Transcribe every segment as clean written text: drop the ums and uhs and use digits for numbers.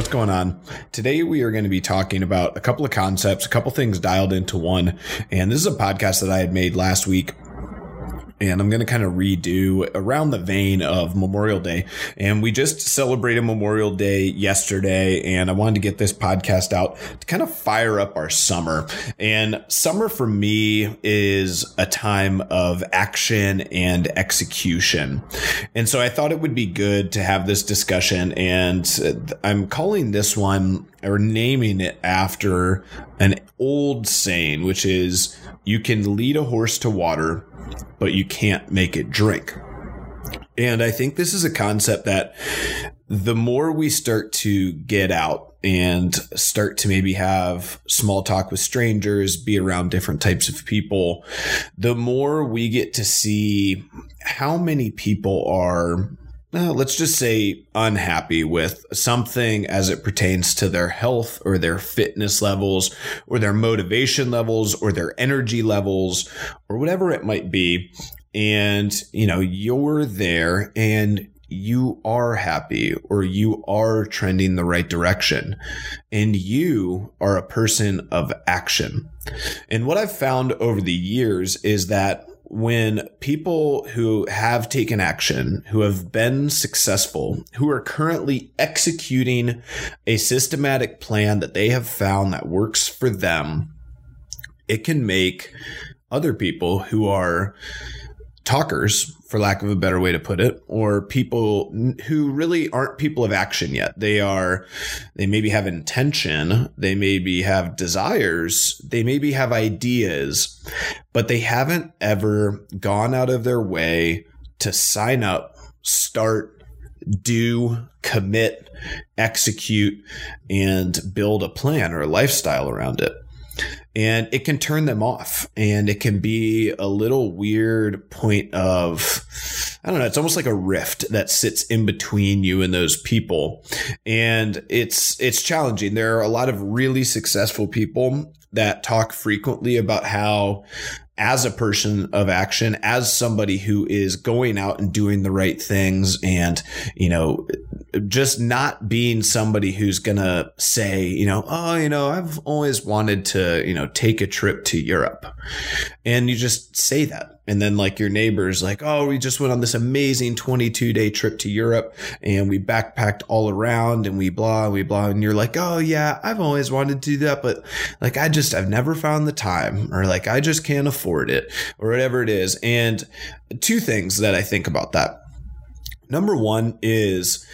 what's going on? Today we are going to be talking about a couple of concepts, a couple things dialed into one. And this is a podcast that I had made last week. And I'm going to kind of redo around the vein of Memorial Day. And we just celebrated Memorial Day yesterday. And I wanted to get this podcast out to kind of fire up our summer. And summer for me is a time of action and execution. And so I thought it would be good to have this discussion. And I'm calling this one or naming it after an old saying, which is you can lead a horse to water, but you can't make it drink. And I think this is a concept that the more we start to get out and start to maybe have small talk with strangers, be around different types of people, the more we get to see how many people are, let's just say, unhappy with something as it pertains to their health or their fitness levels or their motivation levels or their energy levels or whatever it might be. And, you know, you're there and you are happy or you are trending the right direction and you are a person of action. And what I've found over the years is that when people who have taken action, who have been successful, who are currently executing a systematic plan that they have found that works for them, it can make other people who are talkers, for lack of a better way to put it, or people who really aren't people of action yet. They maybe have intention, they maybe have desires, they maybe have ideas, but they haven't ever gone out of their way to sign up, start, do, commit, execute, and build a plan or a lifestyle around it. And it can turn them off, and it can be a little weird point of, I don't know, it's almost like a rift that sits in between you and those people. And it's challenging. There are a lot of really successful people that talk frequently about how, as a person of action, as somebody who is going out and doing the right things and, you know, just not being somebody who's going to say, you know, oh, you know, I've always wanted to, you know, take a trip to Europe. And you just say that. And then like your neighbor's like, oh, we just went on this amazing 22-day trip to Europe and we backpacked all around and we blah. And you're like, oh, yeah, I've always wanted to do that. But like, I've never found the time, or like, I just can't afford it, or whatever it is. And two things that I think about that. Number one is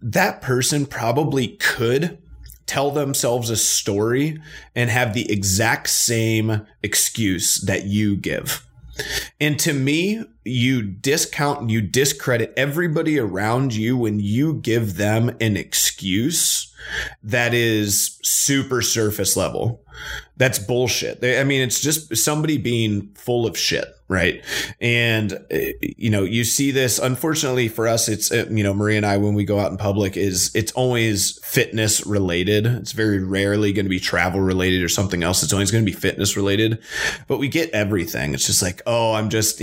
that person probably could tell themselves a story and have the exact same excuse that you give. And to me, you discount and you discredit everybody around you when you give them an excuse that is super surface level. That's bullshit. I mean, it's just somebody being full of shit, right? And, you know, you see this, unfortunately for us, it's, you know, Marie and I, when we go out in public, it's always fitness related. It's very rarely going to be travel related or something else. It's always going to be fitness related, but we get everything. It's just like, oh, I'm just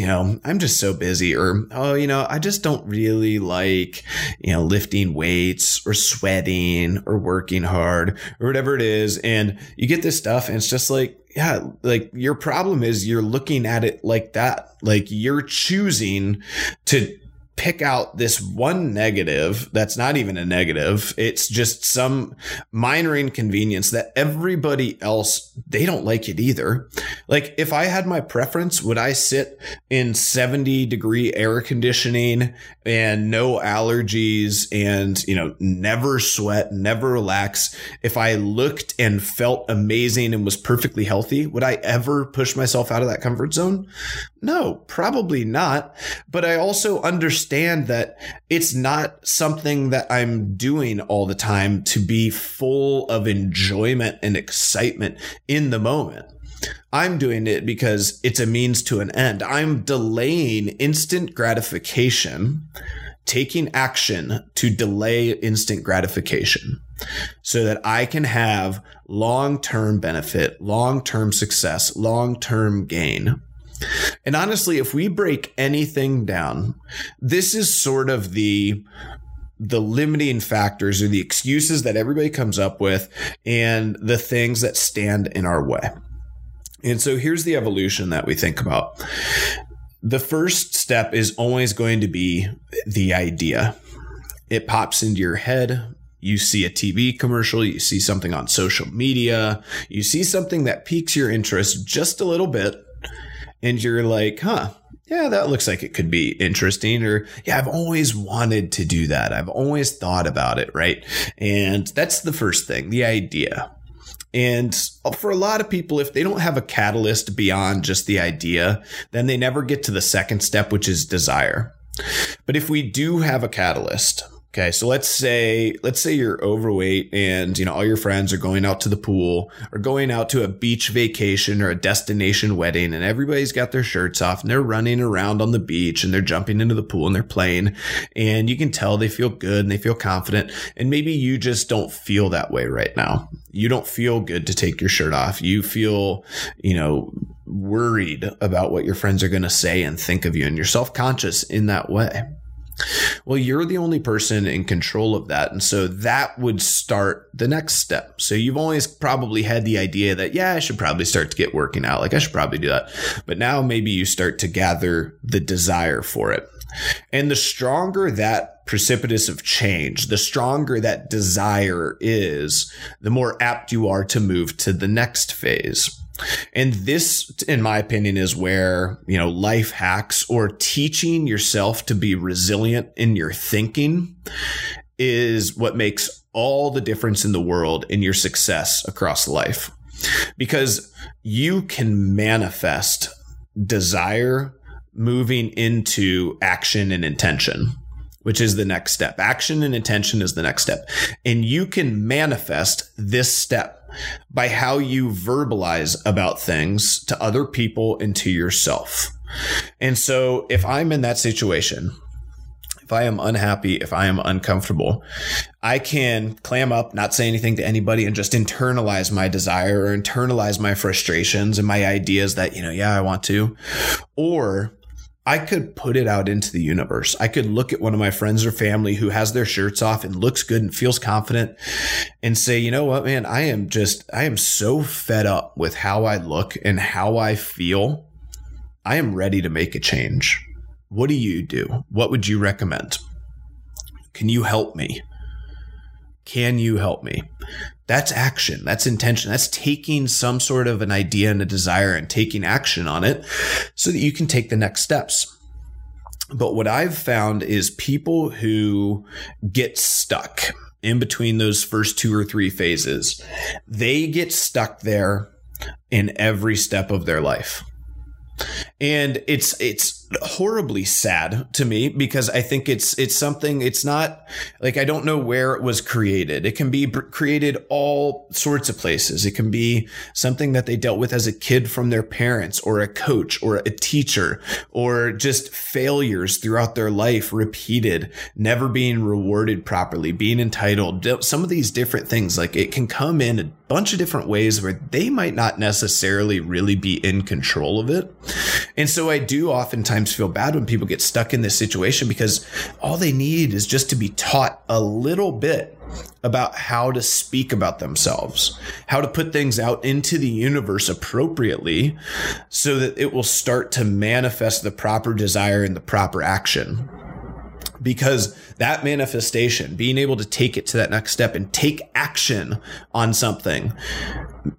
so busy, or, oh, you know, I just don't really like, you know, lifting weights or sweating or working hard or whatever it is. And you get this stuff and it's just like, yeah, like your problem is you're looking at it like that. Like you're choosing to pick out this one negative that's not even a negative. It's just some minor inconvenience that everybody else, they don't like it either. Like if I had my preference, would I sit in 70-degree air conditioning and no allergies and, you know, never sweat, never relax? If I looked and felt amazing and was perfectly healthy, would I ever push myself out of that comfort zone? No, probably not. But I also understand that it's not something that I'm doing all the time to be full of enjoyment and excitement in the moment. I'm doing it because it's a means to an end. I'm delaying instant gratification, taking action to delay instant gratification so that I can have long-term benefit, long-term success, long-term gain. And honestly, if we break anything down, this is sort of the the limiting factors or the excuses that everybody comes up with and the things that stand in our way. And so here's the evolution that we think about. The first step is always going to be the idea. It pops into your head. You see a TV commercial, you see something on social media, you see something that piques your interest just a little bit, and you're like, huh, yeah, that looks like it could be interesting, or yeah, I've always wanted to do that. I've always thought about it, right? And that's the first thing, the idea. And for a lot of people, if they don't have a catalyst beyond just the idea, then they never get to the second step, which is desire. But if we do have a catalyst, okay, so let's say you're overweight and, you know, all your friends are going out to the pool or going out to a beach vacation or a destination wedding, and everybody's got their shirts off and they're running around on the beach and they're jumping into the pool and they're playing, and you can tell they feel good and they feel confident, and maybe you just don't feel that way right now. You don't feel good to take your shirt off. You feel, you know, worried about what your friends are going to say and think of you, and you're self-conscious in that way. Well, you're the only person in control of that. And so that would start the next step. So you've always probably had the idea that, yeah, I should probably start to get working out. Like I should probably do that. But now maybe you start to gather the desire for it. And the stronger that precipitous of change, the stronger that desire is, the more apt you are to move to the next phase. And this, in my opinion, is where, you know, life hacks or teaching yourself to be resilient in your thinking is what makes all the difference in the world in your success across life, because you can manifest desire moving into action and intention, which is the next step. Action and intention is the next step. And you can manifest this step by how you verbalize about things to other people and to yourself. And so if I'm in that situation, if I am unhappy, if I am uncomfortable, I can clam up, not say anything to anybody, and just internalize my desire or internalize my frustrations and my ideas that, you know, yeah, I want to. Or I could put it out into the universe. I could look at one of my friends or family who has their shirts off and looks good and feels confident and say, you know what, man, I am so fed up with how I look and how I feel. I am ready to make a change. What do you do? What would you recommend? Can you help me? Can you help me? That's action. That's intention. That's taking some sort of an idea and a desire and taking action on it so that you can take the next steps. But what I've found is people who get stuck in between those first two or three phases, they get stuck there in every step of their life. And it's horribly sad to me, because I think it's something, it's not like, I don't know where it was created. It can be created all sorts of places. It can be something that they dealt with as a kid from their parents or a coach or a teacher, or just failures throughout their life, repeated, never being rewarded properly, being entitled. Some of these different things, like it can come in a bunch of different ways where they might not necessarily really be in control of it. And so I do oftentimes feel bad when people get stuck in this situation, because all they need is just to be taught a little bit about how to speak about themselves, how to put things out into the universe appropriately so that it will start to manifest the proper desire and the proper action. Because that manifestation, being able to take it to that next step and take action on something,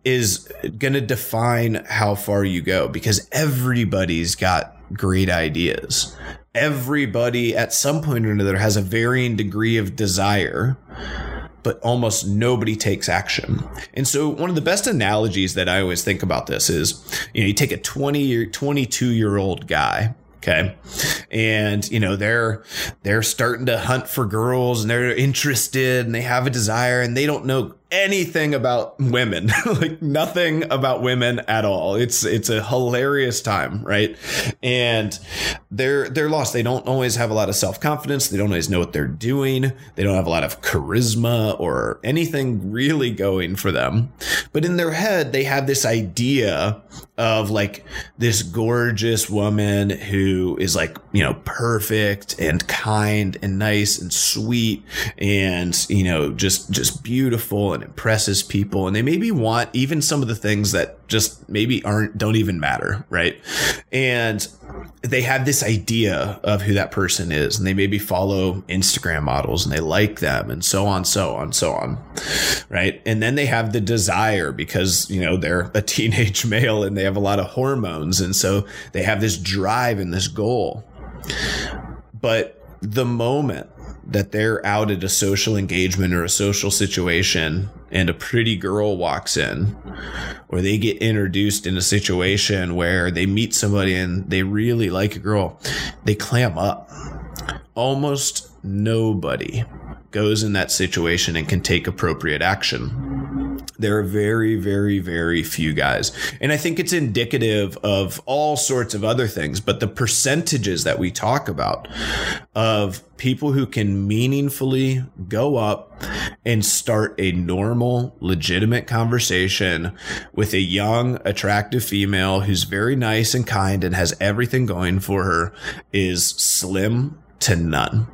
is going to define how far you go, because everybody's got great ideas. Everybody at some point or another has a varying degree of desire, but almost nobody takes action. And so one of the best analogies that I always think about this is, you know, you take a 22-year-old guy. Okay. And, you know, they're starting to hunt for girls, and they're interested, and they have a desire, and they don't know anything about women, like nothing about women at all. It's a hilarious time, right? And they're lost. They don't always have a lot of self-confidence. They don't always know what they're doing. They don't have a lot of charisma or anything really going for them. But in their head, they have this idea of like this gorgeous woman who is like, you know, perfect and kind and nice and sweet and, you know, just beautiful and impresses people. And they maybe want even some of the things that just maybe don't even matter. Right. And they have this idea of who that person is, and they maybe follow Instagram models and they like them and so on. Right. And then they have the desire because, you know, they're a teenage male and they have a lot of hormones. And so they have this drive and this goal. But the moment that they're out at a social engagement or a social situation and a pretty girl walks in, or they get introduced in a situation where they meet somebody and they really like a girl, they clam up. Almost nobody goes in that situation and can take appropriate action. There are very, very, very few guys. And I think it's indicative of all sorts of other things, but the percentages that we talk about of people who can meaningfully go up and start a normal, legitimate conversation with a young, attractive female who's very nice and kind and has everything going for her is slim to none.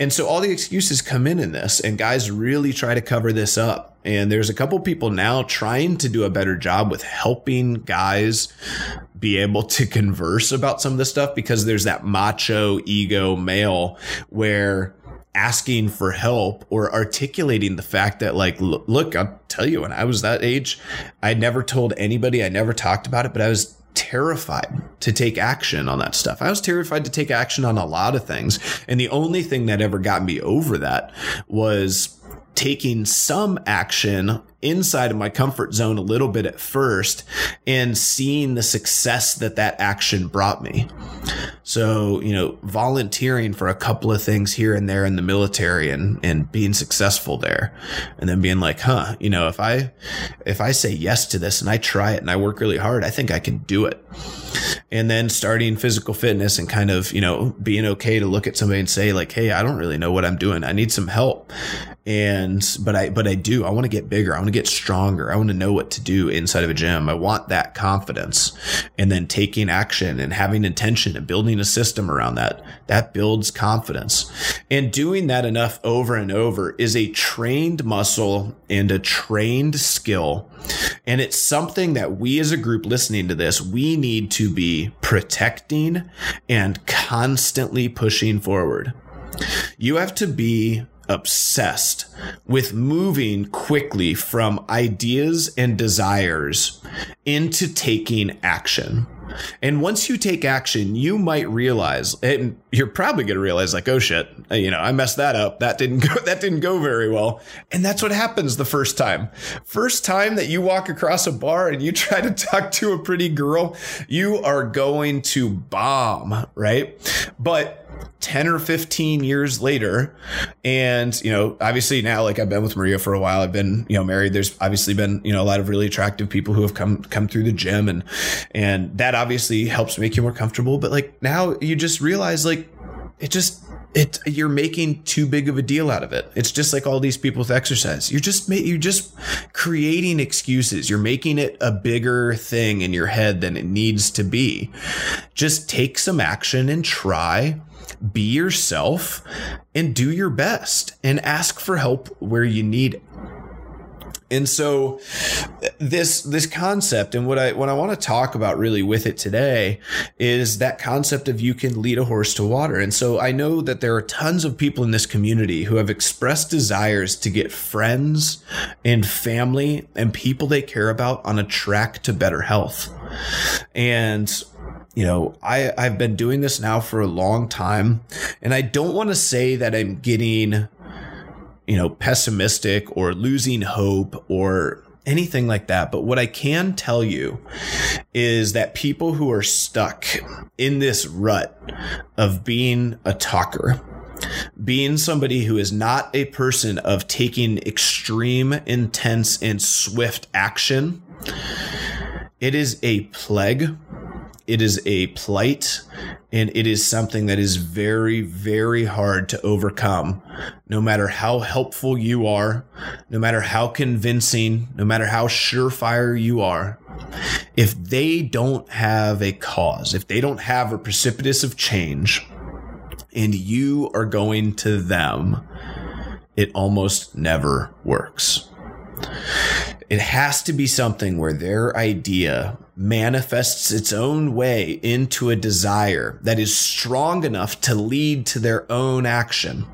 And so all the excuses come in this, and guys really try to cover this up. And there's a couple people now trying to do a better job with helping guys be able to converse about some of this stuff, because there's that macho ego male where asking for help or articulating the fact that, like, look, I'll tell you, when I was that age, I never told anybody, I never talked about it, but I was terrified to take action on that stuff. I was terrified to take action on a lot of things. And the only thing that ever got me over that was taking some action inside of my comfort zone a little bit at first and seeing the success that that action brought me. So, you know, volunteering for a couple of things here and there in the military and being successful there, and then being like, huh, you know, if I say yes to this and I try it and I work really hard, I think I can do it. And then starting physical fitness and kind of, you know, being okay to look at somebody and say like, hey, I don't really know what I'm doing. I need some help. But I want to get bigger. I want to get stronger. I want to know what to do inside of a gym. I want that confidence. And then taking action and having intention and building a system around that builds confidence. And doing that enough over and over is a trained muscle and a trained skill. And it's something that we as a group listening to this, we need to be protecting and constantly pushing forward. You have to be obsessed with moving quickly from ideas and desires into taking action. And once you take action, you might realize, and you're probably going to realize, like, oh shit, you know, I messed that up. That didn't go very well. And that's what happens the first time. First time that you walk across a bar and you try to talk to a pretty girl, you are going to bomb, right? But 10 or 15 years later, and, you know, obviously now, like, I've been with Maria for a while, I've been, you know, married, there's obviously been, you know, a lot of really attractive people who have come through the gym, and that obviously helps make you more comfortable. But, like, now you just realize, like, you're making too big of a deal out of it. It's just like all these people with exercise. You're just creating excuses. You're making it a bigger thing in your head than it needs to be. Just take some action and try. Be yourself and do your best and ask for help where you need it. And so this concept, and what I want to talk about really with it today, is that concept of you can lead a horse to water. And so I know that there are tons of people in this community who have expressed desires to get friends and family and people they care about on a track to better health. And you know, I've been doing this now for a long time, and I don't want to say that I'm getting, you know, pessimistic or losing hope or anything like that. But what I can tell you is that people who are stuck in this rut of being a talker, being somebody who is not a person of taking extreme, intense, and swift action, it is a plague. It is a plight, and it is something that is very, very hard to overcome. No matter how helpful you are, no matter how convincing, no matter how surefire you are, if they don't have a cause, if they don't have a precipitous of change, and you are going to them, it almost never works. It has to be something where their idea manifests its own way into a desire that is strong enough to lead to their own action.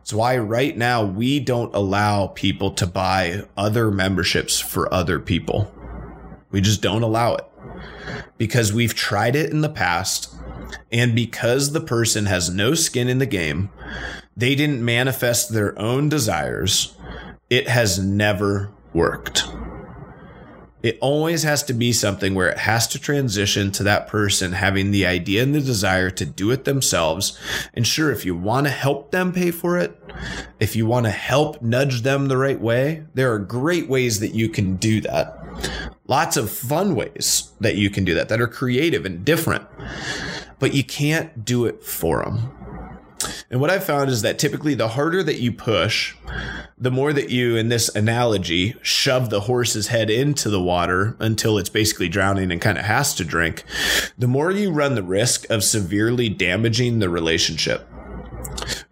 It's why right now we don't allow people to buy other memberships for other people. We just don't allow it because we've tried it in the past. And because the person has no skin in the game, they didn't manifest their own desires. It has never worked. It always has to be something where it has to transition to that person having the idea and the desire to do it themselves. And sure, if you want to help them pay for it, if you want to help nudge them the right way, there are great ways that you can do that. Lots of fun ways that you can do that are creative and different, but you can't do it for them. And what I've found is that typically the harder that you push, the more that you, in this analogy, shove the horse's head into the water until it's basically drowning and kind of has to drink, the more you run the risk of severely damaging the relationship.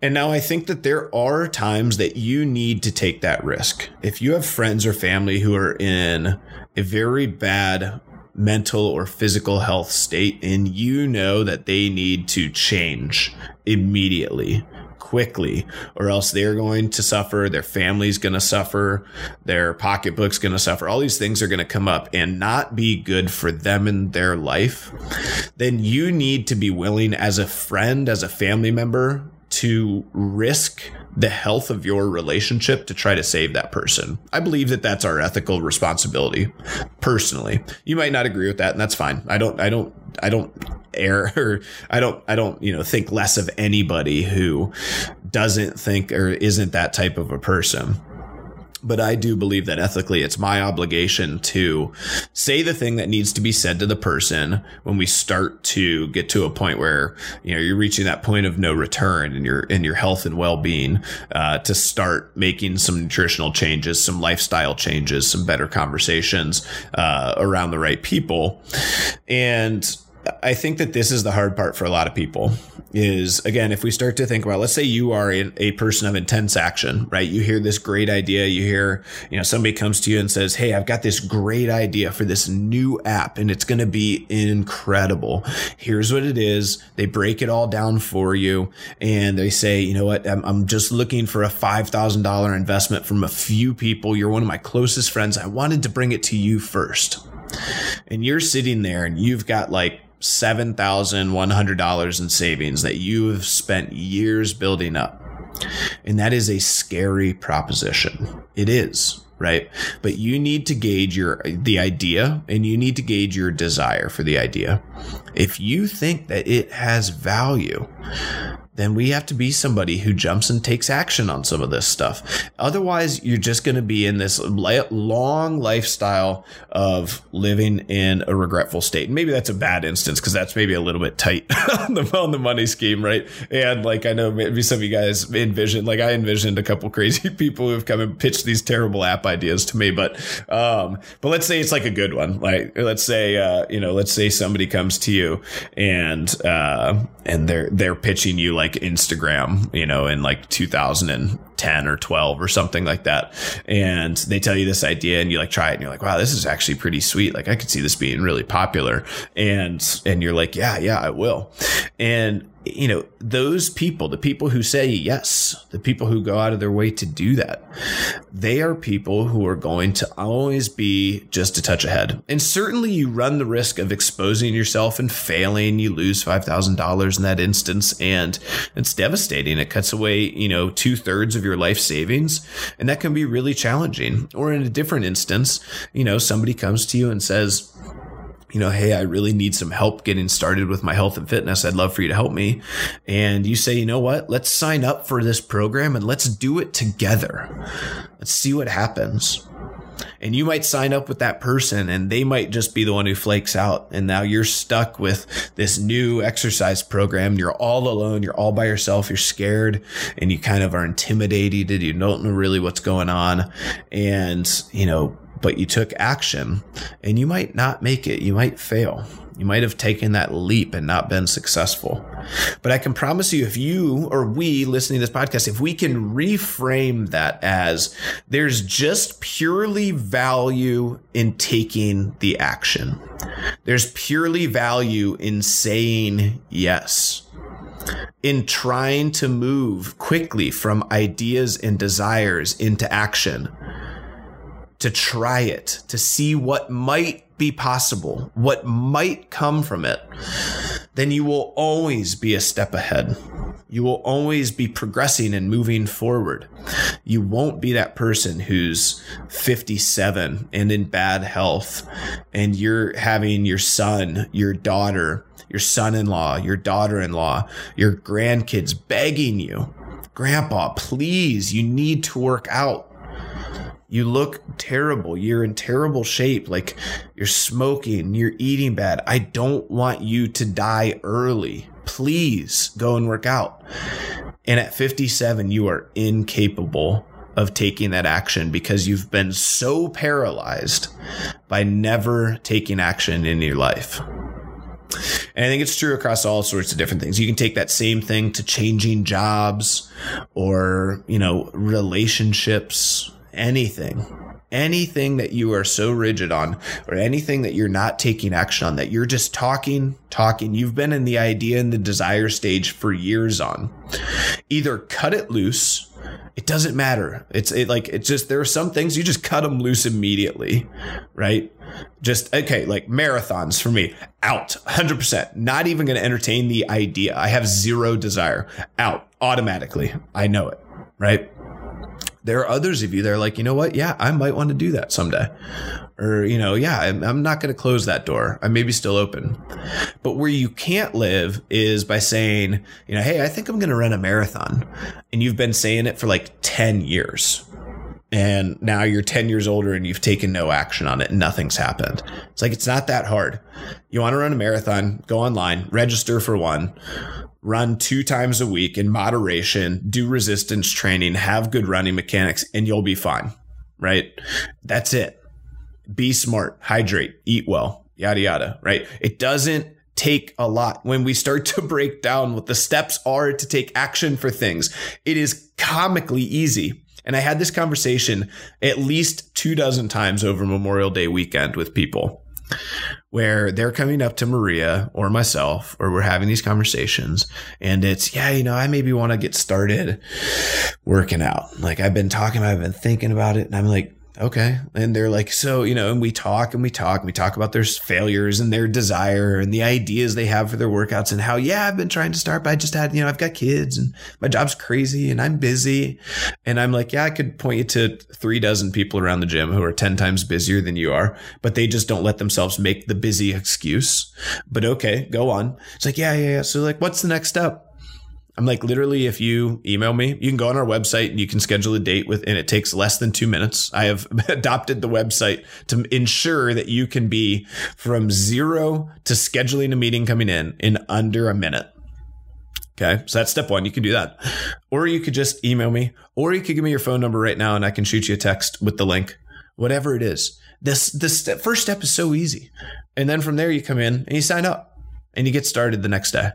And now I think that there are times that you need to take that risk. If you have friends or family who are in a very bad mental or physical health state, and you know that they need to change immediately, quickly, or else they're going to suffer, their family's going to suffer, their pocketbook's going to suffer, all these things are going to come up and not be good for them in their life, then you need to be willing as a friend, as a family member, to risk the health of your relationship to try to save that person. I believe that that's our ethical responsibility. Personally, you might not agree with that, and that's fine. I don't think less of anybody who doesn't think or isn't that type of a person. But I do believe that ethically, it's my obligation to say the thing that needs to be said to the person when we start to get to a point where, you know, you're reaching that point of no return in your health and well-being, to start making some nutritional changes, some lifestyle changes, some better conversations around the right people. And I think that this is the hard part for a lot of people is, again, if we start to think about, let's say you are a person of intense action, right? You hear this great idea. You hear, you know, somebody comes to you and says, hey, I've got this great idea for this new app and it's going to be incredible. Here's what it is. They break it all down for you and they say, you know what? I'm just looking for a $5,000 investment from a few people. You're one of my closest friends. I wanted to bring it to you first. And you're sitting there and you've got like $7,100 in savings that you have spent years building up. And that is a scary proposition. It is, right? But you need to gauge the idea and you need to gauge your desire for the idea. If you think that it has value, then we have to be somebody who jumps and takes action on some of this stuff. Otherwise, you're just going to be in this long lifestyle of living in a regretful state. And maybe that's a bad instance because that's maybe a little bit tight on the money scheme, right? And like I know maybe some of you guys envisioned, like I envisioned a couple crazy people who have come and pitched these terrible app ideas to me. But let's say it's like a good one. Like let's say somebody comes to you and they're pitching you like Instagram, you know, in like 2010 or 12 or something like that. And they tell you this idea and you like try it and you're like, wow, this is actually pretty sweet. Like I could see this being really popular. And you're like, yeah, I will. And, you know, those people, the people who say yes, the people who go out of their way to do that, they are people who are going to always be just a touch ahead. And certainly you run the risk of exposing yourself and failing. You lose $5,000 in that instance, and it's devastating. It cuts away, you know, 2/3 of your life savings, and that can be really challenging. Or in a different instance, you know, somebody comes to you and says, you know, hey, I really need some help getting started with my health and fitness. I'd love for you to help me. And you say, you know what, let's sign up for this program and let's do it together. Let's see what happens. And you might sign up with that person and they might just be the one who flakes out. And now you're stuck with this new exercise program. You're all alone. You're all by yourself. You're scared and you kind of are intimidated. You don't know really what's going on. And, you know, but you took action and you might not make it. You might fail. You might have taken that leap and not been successful. But I can promise you, if you or we listening to this podcast, if we can reframe that as there's just purely value in taking the action. There's purely value in saying yes, in trying to move quickly from ideas and desires into action, to try it, to see what might be possible, what might come from it, then you will always be a step ahead. You will always be progressing and moving forward. You won't be that person who's 57 and in bad health, and you're having your son, your daughter, your son-in-law, your daughter-in-law, your grandkids begging you, Grandpa, please, you need to work out. You look terrible. You're in terrible shape. Like, you're smoking, you're eating bad. I don't want you to die early. Please go and work out. And at 57, you are incapable of taking that action because you've been so paralyzed by never taking action in your life. And I think it's true across all sorts of different things. You can take that same thing to changing jobs or, you know, relationships. Anything that you are so rigid on, or anything that you're not taking action on, that you're just talking, you've been in the idea and the desire stage for years on. Either cut it loose. It doesn't matter. It's just, there are some things you just cut them loose immediately, right? Just, okay, like marathons for me, out 100%, not even going to entertain the idea. I have zero desire, out automatically. I know it, right? There are others of you that are like, you know what? Yeah, I might want to do that someday. Or, you know, yeah, I'm not going to close that door. I may be still open. But where you can't live is by saying, you know, hey, I think I'm going to run a marathon. And you've been saying it for like 10 years. And now you're 10 years older and you've taken no action on it. And nothing's happened. It's like, it's not that hard. You want to run a marathon, go online, register for one. Run 2 times a week in moderation, do resistance training, have good running mechanics, and you'll be fine, right? That's it. Be smart, hydrate, eat well, yada, yada, right? It doesn't take a lot. When we start to break down what the steps are to take action for things, it is comically easy. And I had this conversation at least 24 times over Memorial Day weekend with people, where they're coming up to Maria or myself, or we're having these conversations, and it's, yeah, you know, I maybe want to get started working out. Like, I've been talking about it, I've been thinking about it, and I'm like, okay. And they're like, so, you know, and we talk about their failures and their desire and the ideas they have for their workouts and how, yeah, I've been trying to start, but I just had, you know, I've got kids and my job's crazy and I'm busy. And I'm like, yeah, I could point you to 36 people around the gym who are 10 times busier than you are, but they just don't let themselves make the busy excuse. But okay, go on. It's like, yeah. So like, what's the next step? I'm like, literally, if you email me, you can go on our website and you can schedule a date with, and it takes less than 2 minutes. I have adopted the website to ensure that you can be from 0 to scheduling a meeting coming in under a minute. Okay. So that's step one. You can do that, or you could just email me, or you could give me your phone number right now and I can shoot you a text with the link, whatever it is. This first step is so easy. And then from there you come in and you sign up and you get started the next day.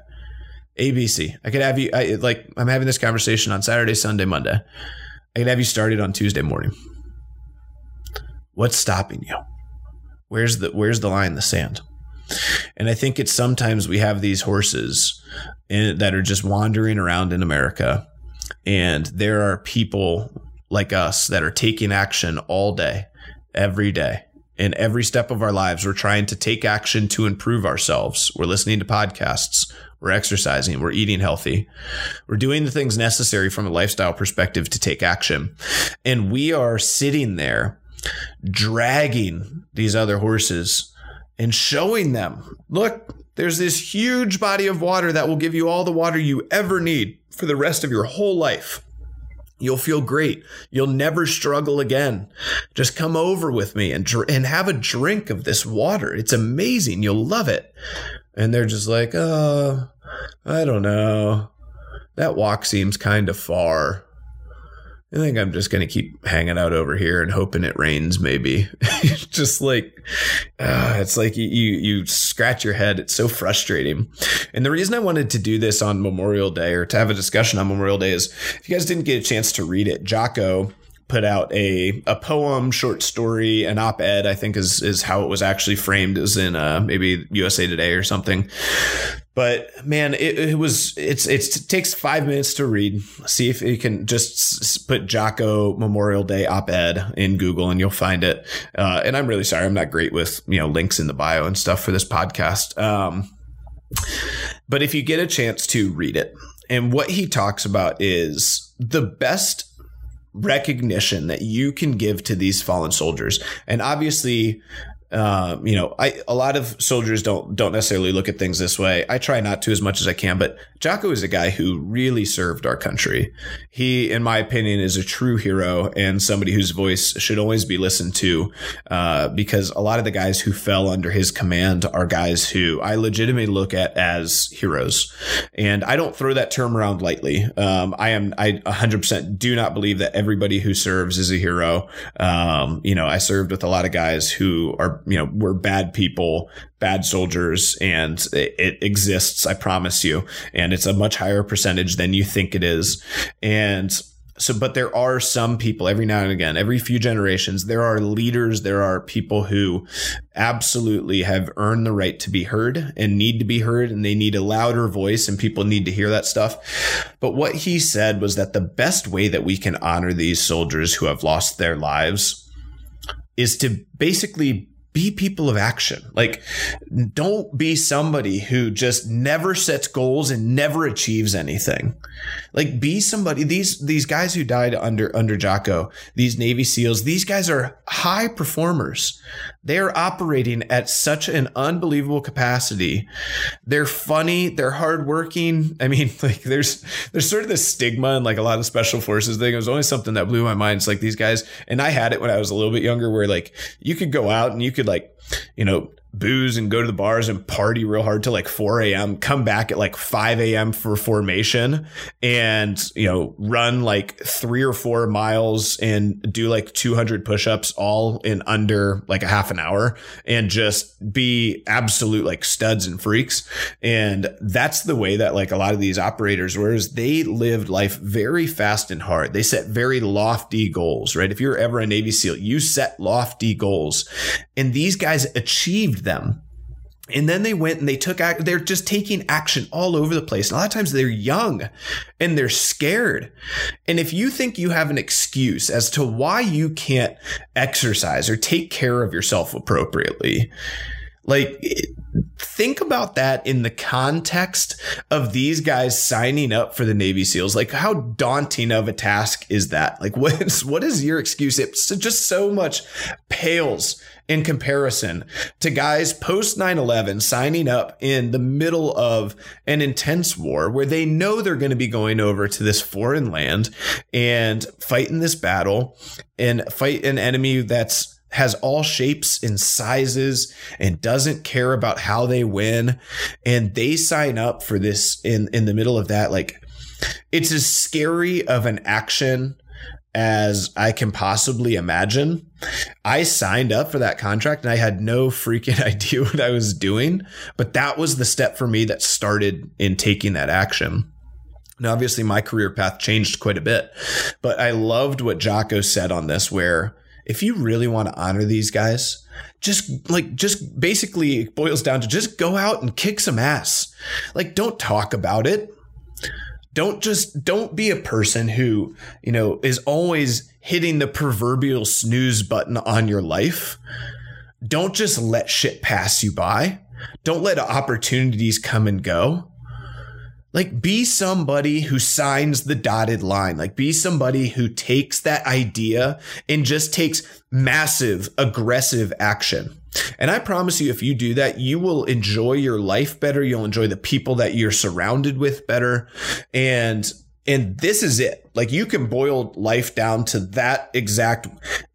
ABC. I could have you, I'm having this conversation on Saturday, Sunday, Monday. I could have you started on Tuesday morning. What's stopping you? Where's the line in the sand? And I think it's sometimes we have these horses that are just wandering around in America. And there are people like us that are taking action all day, every day. In every step of our lives, we're trying to take action to improve ourselves. We're listening to podcasts. We're exercising. We're eating healthy. We're doing the things necessary from a lifestyle perspective to take action. And we are sitting there dragging these other horses and showing them, look, there's this huge body of water that will give you all the water you ever need for the rest of your whole life. You'll feel great. You'll never struggle again. Just come over with me and have a drink of this water. It's amazing. You'll love it. And they're just like, oh, I don't know. That walk seems kind of far. I think I'm just going to keep hanging out over here and hoping it rains maybe. Just like, it's like you scratch your head. It's so frustrating. And the reason I wanted to do this on Memorial Day, or to have a discussion on Memorial Day, is if you guys didn't get a chance to read it, Jocko put out a poem, short story, an op-ed, I think is how it was actually framed. It was in maybe USA Today or something. But man, it takes 5 minutes to read. See if you can just put Jocko Memorial Day op-ed in Google and you'll find it. And I'm really sorry, I'm not great with, links in the bio and stuff for this podcast. But if you get a chance to read it, and what he talks about is the best recognition that you can give to these fallen soldiers. And obviously, a lot of soldiers don't necessarily look at things this way. I try not to as much as I can, but Jocko is a guy who really served our country. He, in my opinion, is a true hero and somebody whose voice should always be listened to, because a lot of the guys who fell under his command are guys who I legitimately look at as heroes. And I don't throw that term around lightly. I 100% do not believe that everybody who serves is a hero. I served with a lot of guys who are we're bad people, bad soldiers, and it exists, I promise you. And it's a much higher percentage than you think it is. And so, but there are some people every now and again, every few generations, there are leaders, there are people who absolutely have earned the right to be heard and need to be heard, and they need a louder voice and people need to hear that stuff. But what he said was that the best way that we can honor these soldiers who have lost their lives is to basically be people of action. Like, don't be somebody who just never sets goals and never achieves anything. Like, be somebody. These guys who died under Jocko, these Navy SEALs, these guys are high performers. They're operating at such an unbelievable capacity. They're funny. They're hardworking. I mean, like, there's sort of this stigma in like a lot of special forces thing. It was always something that blew my mind. It's like these guys, and I had it when I was a little bit younger, where like you could go out and you could booze and go to the bars and party real hard till like 4 a.m., come back at like 5 a.m. for formation and, run like 3 or 4 miles and do like 200 push-ups all in under like a half an hour and just be absolute like studs and freaks. And that's the way that like a lot of these operators were, is they lived life very fast and hard. They set very lofty goals, right? If you're ever a Navy SEAL, you set lofty goals. And these guys achieved them. And then they went and they took action. They're just taking action all over the place. And a lot of times they're young and they're scared. And if you think you have an excuse as to why you can't exercise or take care of yourself appropriately, like, think about that in the context of these guys signing up for the Navy SEALs. Like, how daunting of a task is that? Like, what is your excuse? It just so much pales in comparison to guys post 9/11 signing up in the middle of an intense war where they know they're going to be going over to this foreign land and fighting this battle and fight an enemy that's has all shapes and sizes and doesn't care about how they win. And they sign up for this in the middle of that. Like, it's as scary of an action as I can possibly imagine. I signed up for that contract and I had no freaking idea what I was doing, but that was the step for me that started in taking that action. Now, obviously my career path changed quite a bit, but I loved what Jocko said on this, where if you really want to honor these guys, just basically it boils down to just go out and kick some ass. Like, don't talk about it. Don't be a person who, is always hitting the proverbial snooze button on your life. Don't just let shit pass you by. Don't let opportunities come and go. Like, be somebody who signs the dotted line. Like, be somebody who takes that idea and just takes massive, aggressive action. And I promise you, if you do that, you will enjoy your life better. You'll enjoy the people that you're surrounded with better. And this is it. Like, you can boil life down to that exact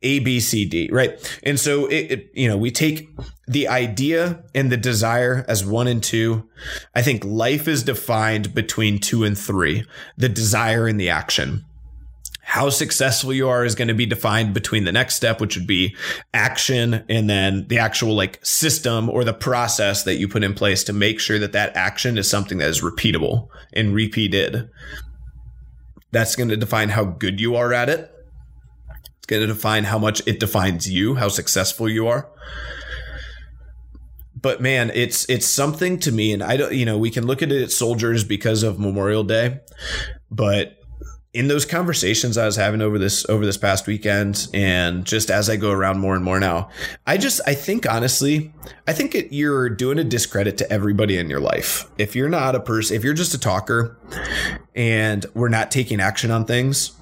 A, B, C, D, right? And so we take the idea and the desire as 1 and 2. I think life is defined between 2 and 3, the desire and the action. How successful you are is going to be defined between the next step, which would be action, and then the actual system or the process that you put in place to make sure that that action is something that is repeatable and repeated. That's going to define how good you are at it. It's going to define how much it defines you, how successful you are. But man, it's something to me, and I don't, we can look at it at soldiers because of Memorial Day, but in those conversations I was having over this past weekend, and just as I go around more and more now, I think you're doing a discredit to everybody in your life. If you're not a person, if you're just a talker and we're not taking action on things,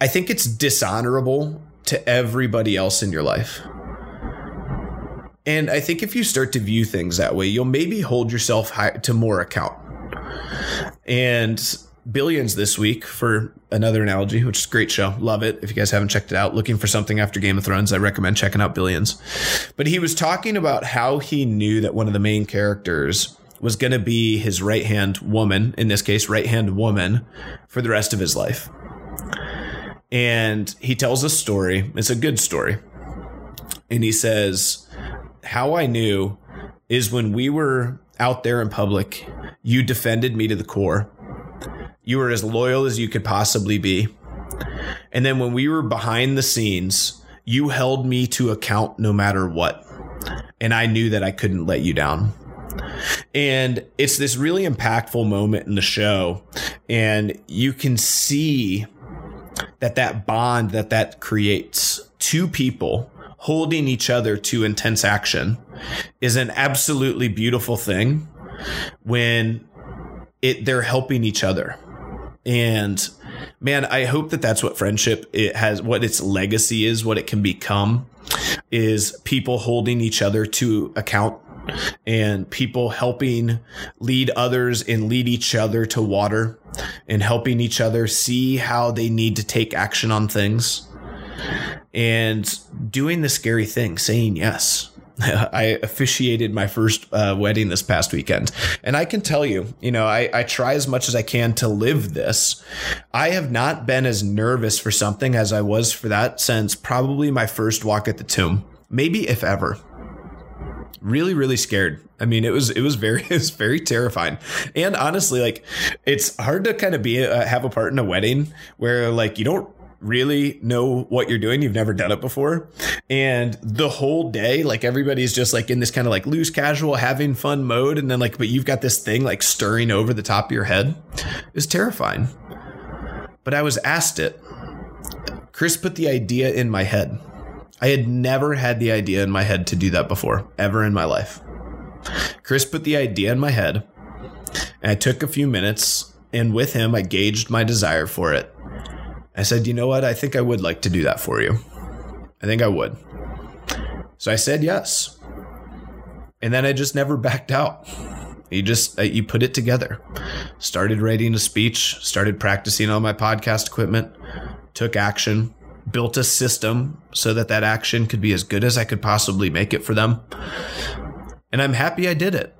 I think it's dishonorable to everybody else in your life. And I think if you start to view things that way, you'll maybe hold yourself to more account. And Billions this week, for another analogy, which is a great show. Love it. If you guys haven't checked it out, looking for something after Game of Thrones, I recommend checking out Billions. But he was talking about how he knew that one of the main characters was going to be his right-hand woman, in this case, right-hand woman, for the rest of his life. And he tells a story. It's a good story. And he says, how I knew is when we were out there in public, you defended me to the core. You were as loyal as you could possibly be. And then when we were behind the scenes, you held me to account no matter what. And I knew that I couldn't let you down. And it's this really impactful moment in the show. And you can see that bond that creates, two people holding each other to intense action, is an absolutely beautiful thing when they're helping each other. And man, I hope that's what friendship, it has, what its legacy is, what it can become, is people holding each other to account and people helping lead others and lead each other to water and helping each other see how they need to take action on things and doing the scary thing, saying yes. I officiated my first wedding this past weekend, and I can tell you, I try as much as I can to live this. I have not been as nervous for something as I was for that since probably my first walk at the tomb, maybe if ever. Really, really scared. I mean, it was very terrifying. And honestly, it's hard to kind of have a part in a wedding where you don't really know what you're doing. You've never done it before. And the whole day, everybody's just in this kind of loose, casual, having fun mode. And then but you've got this thing stirring over the top of your head. It's terrifying. But I was asked it. Chris put the idea in my head. I had never had the idea in my head to do that before, ever in my life. Chris put the idea in my head, and I took a few minutes, and with him, I gauged my desire for it. I said, you know what? I think I would like to do that for you. I think I would. So I said yes. And then I just never backed out. You put it together. Started writing a speech, started practicing on my podcast equipment, took action, built a system so that action could be as good as I could possibly make it for them. And I'm happy I did it.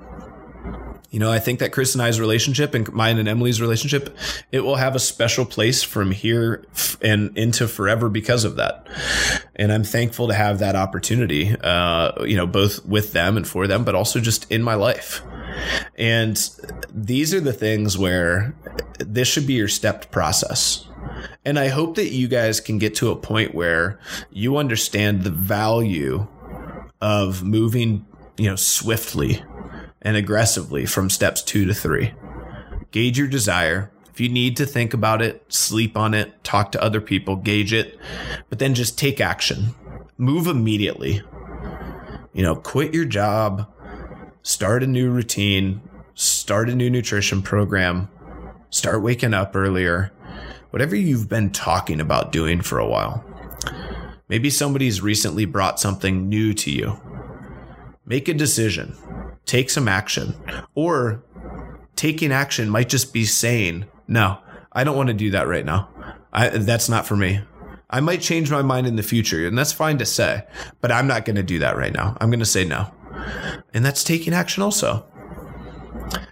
I think that Chris and I's relationship, and mine and Emily's relationship, it will have a special place from here and into forever because of that. And I'm thankful to have that opportunity, both with them and for them, but also just in my life. And these are the things where this should be your stepped process. And I hope that you guys can get to a point where you understand the value of moving, swiftly and aggressively from steps 2 to 3. Gauge your desire. If you need to think about it, sleep on it, talk to other people, gauge it, but then just take action. Move immediately. Quit your job, start a new routine, start a new nutrition program, start waking up earlier, whatever you've been talking about doing for a while. Maybe somebody's recently brought something new to you. Make a decision. Take some action. Or taking action might just be saying, no, I don't want to do that right now. That's not for me. I might change my mind in the future, and that's fine to say, but I'm not going to do that right now. I'm going to say no. And that's taking action also.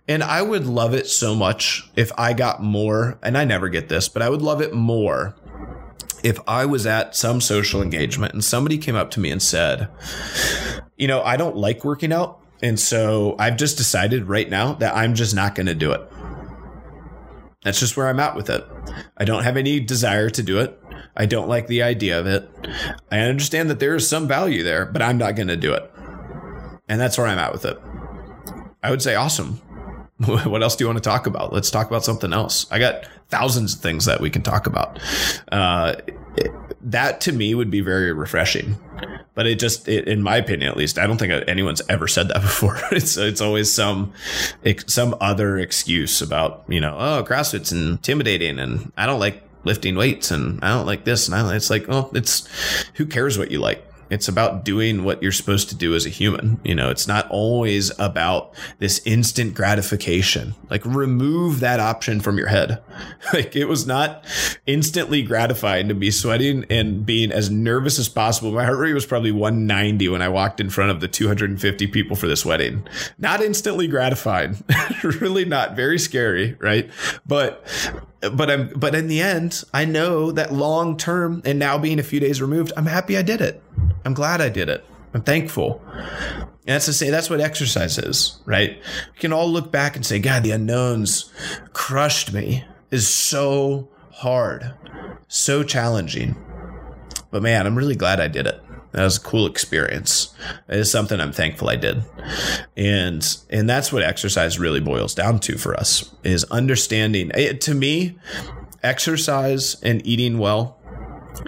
And I would love it so much if I got more, and I never get this, but I would love it more if I was at some social engagement and somebody came up to me and said, you know, I don't like working out. And so I've just decided right now that I'm just not going to do it. That's just where I'm at with it. I don't have any desire to do it. I don't like the idea of it. I understand that there is some value there, but I'm not going to do it. And that's where I'm at with it. I would say, awesome. What else do you want to talk about? Let's talk about something else. I got thousands of things that we can talk about. That to me would be very refreshing. But it, in my opinion, at least, I don't think anyone's ever said that before. It's always some other excuse about, you know, oh, CrossFit's intimidating and I don't like lifting weights and I don't like this. And it's like, well, it's who cares what you like? It's about doing what you're supposed to do as a human. You know, it's not always about this instant gratification. Like, remove that option from your head. Like, it was not instantly gratifying to be sweating and being as nervous as possible. My heart rate was probably 190 when I walked in front of the 250 people for this wedding. Not instantly gratifying. Really not. Very scary, right? But in the end, I know that long term, and now being a few days removed, I'm happy I did it. I'm glad I did it. I'm thankful. And that's to say, that's what exercise is, right? We can all look back and say, God, the unknowns crushed me. It's so hard, so challenging. But man, I'm really glad I did it. That was a cool experience. It is something I'm thankful I did. And that's what exercise really boils down to for us, is understanding. To me, exercise and eating well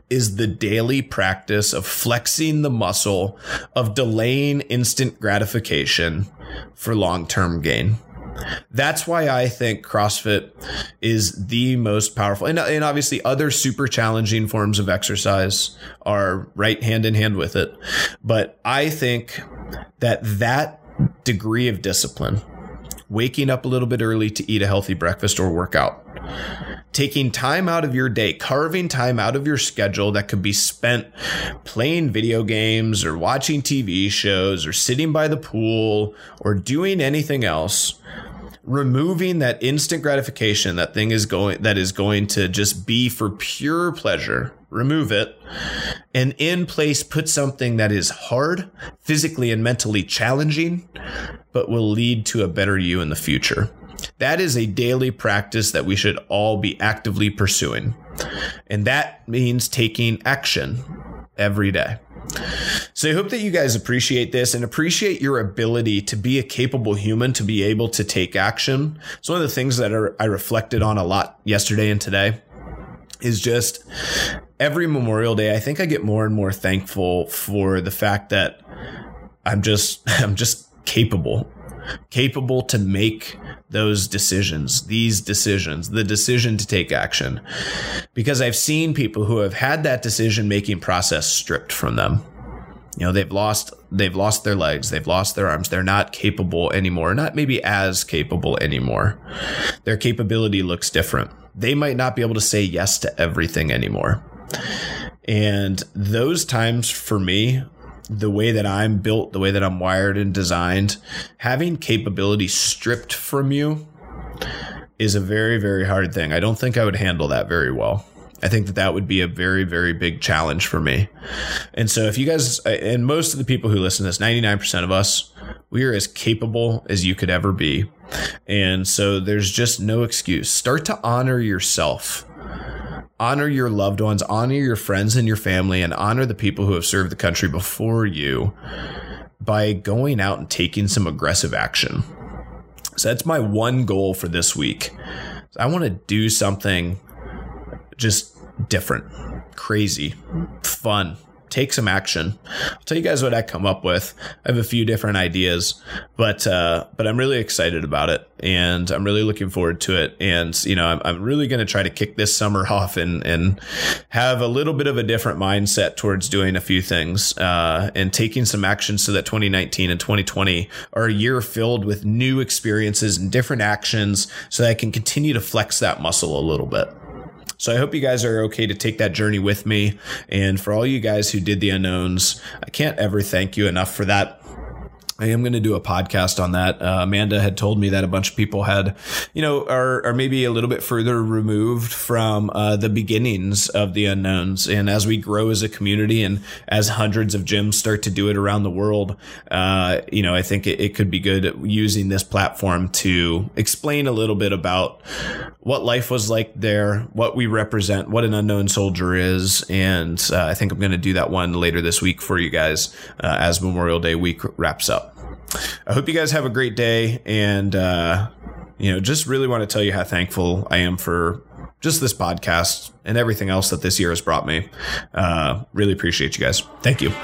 is the daily practice of flexing the muscle of delaying instant gratification for long-term gain. That's why I think CrossFit is the most powerful. And obviously other super challenging forms of exercise are right hand in hand with it. But I think that degree of discipline, waking up a little bit early to eat a healthy breakfast or workout, taking time out of your day, carving time out of your schedule that could be spent playing video games or watching TV shows or sitting by the pool or doing anything else, removing that instant gratification, that is going to just be for pure pleasure. Remove it, and in place put something that is hard, physically and mentally challenging, but will lead to a better you in the future. That is a daily practice that we should all be actively pursuing. And that means taking action every day. So I hope that you guys appreciate this and appreciate your ability to be a capable human, to be able to take action. It's one of the things that I reflected on a lot yesterday and today is just every Memorial Day, I think I get more and more thankful for the fact that I'm just capable to make the decision to take action, because I've seen people who have had that decision making process stripped from them. You know, they've lost their legs, they've lost their arms. They're not capable anymore, not maybe as capable anymore. Their capability looks different. They might not be able to say yes to everything anymore. And those times for me, the way that I'm built, the way that I'm wired and designed, having capability stripped from you is a very, very hard thing. I don't think I would handle that very well. I think that would be a very, very big challenge for me. And so if you guys, and most of the people who listen to this, 99% of us, we are as capable as you could ever be. And so there's just no excuse. Start to honor yourself. Honor your loved ones, honor your friends and your family, and honor the people who have served the country before you by going out and taking some aggressive action. So that's my one goal for this week. I want to do something just different, crazy, fun, take some action. I'll tell you guys what I come up with. I have a few different ideas, but I'm really excited about it, and I'm really looking forward to it. And, you know, I'm really going to try to kick this summer off and have a little bit of a different mindset towards doing a few things, and taking some action so that 2019 and 2020 are a year filled with new experiences and different actions so that I can continue to flex that muscle a little bit. So I hope you guys are okay to take that journey with me. And for all you guys who did the unknowns, I can't ever thank you enough for that. I am going to do a podcast on that. Amanda had told me that a bunch of people had, you know, are maybe a little bit further removed from the beginnings of the unknowns. And as we grow as a community and as hundreds of gyms start to do it around the world, you know, I think it could be good using this platform to explain a little bit about what life was like there, what we represent, what an unknown soldier is. And I think I'm going to do that one later this week for you guys as Memorial Day week wraps up. I hope you guys have a great day, and you know, just really want to tell you how thankful I am for just this podcast and everything else that this year has brought me. Really appreciate you guys. Thank you.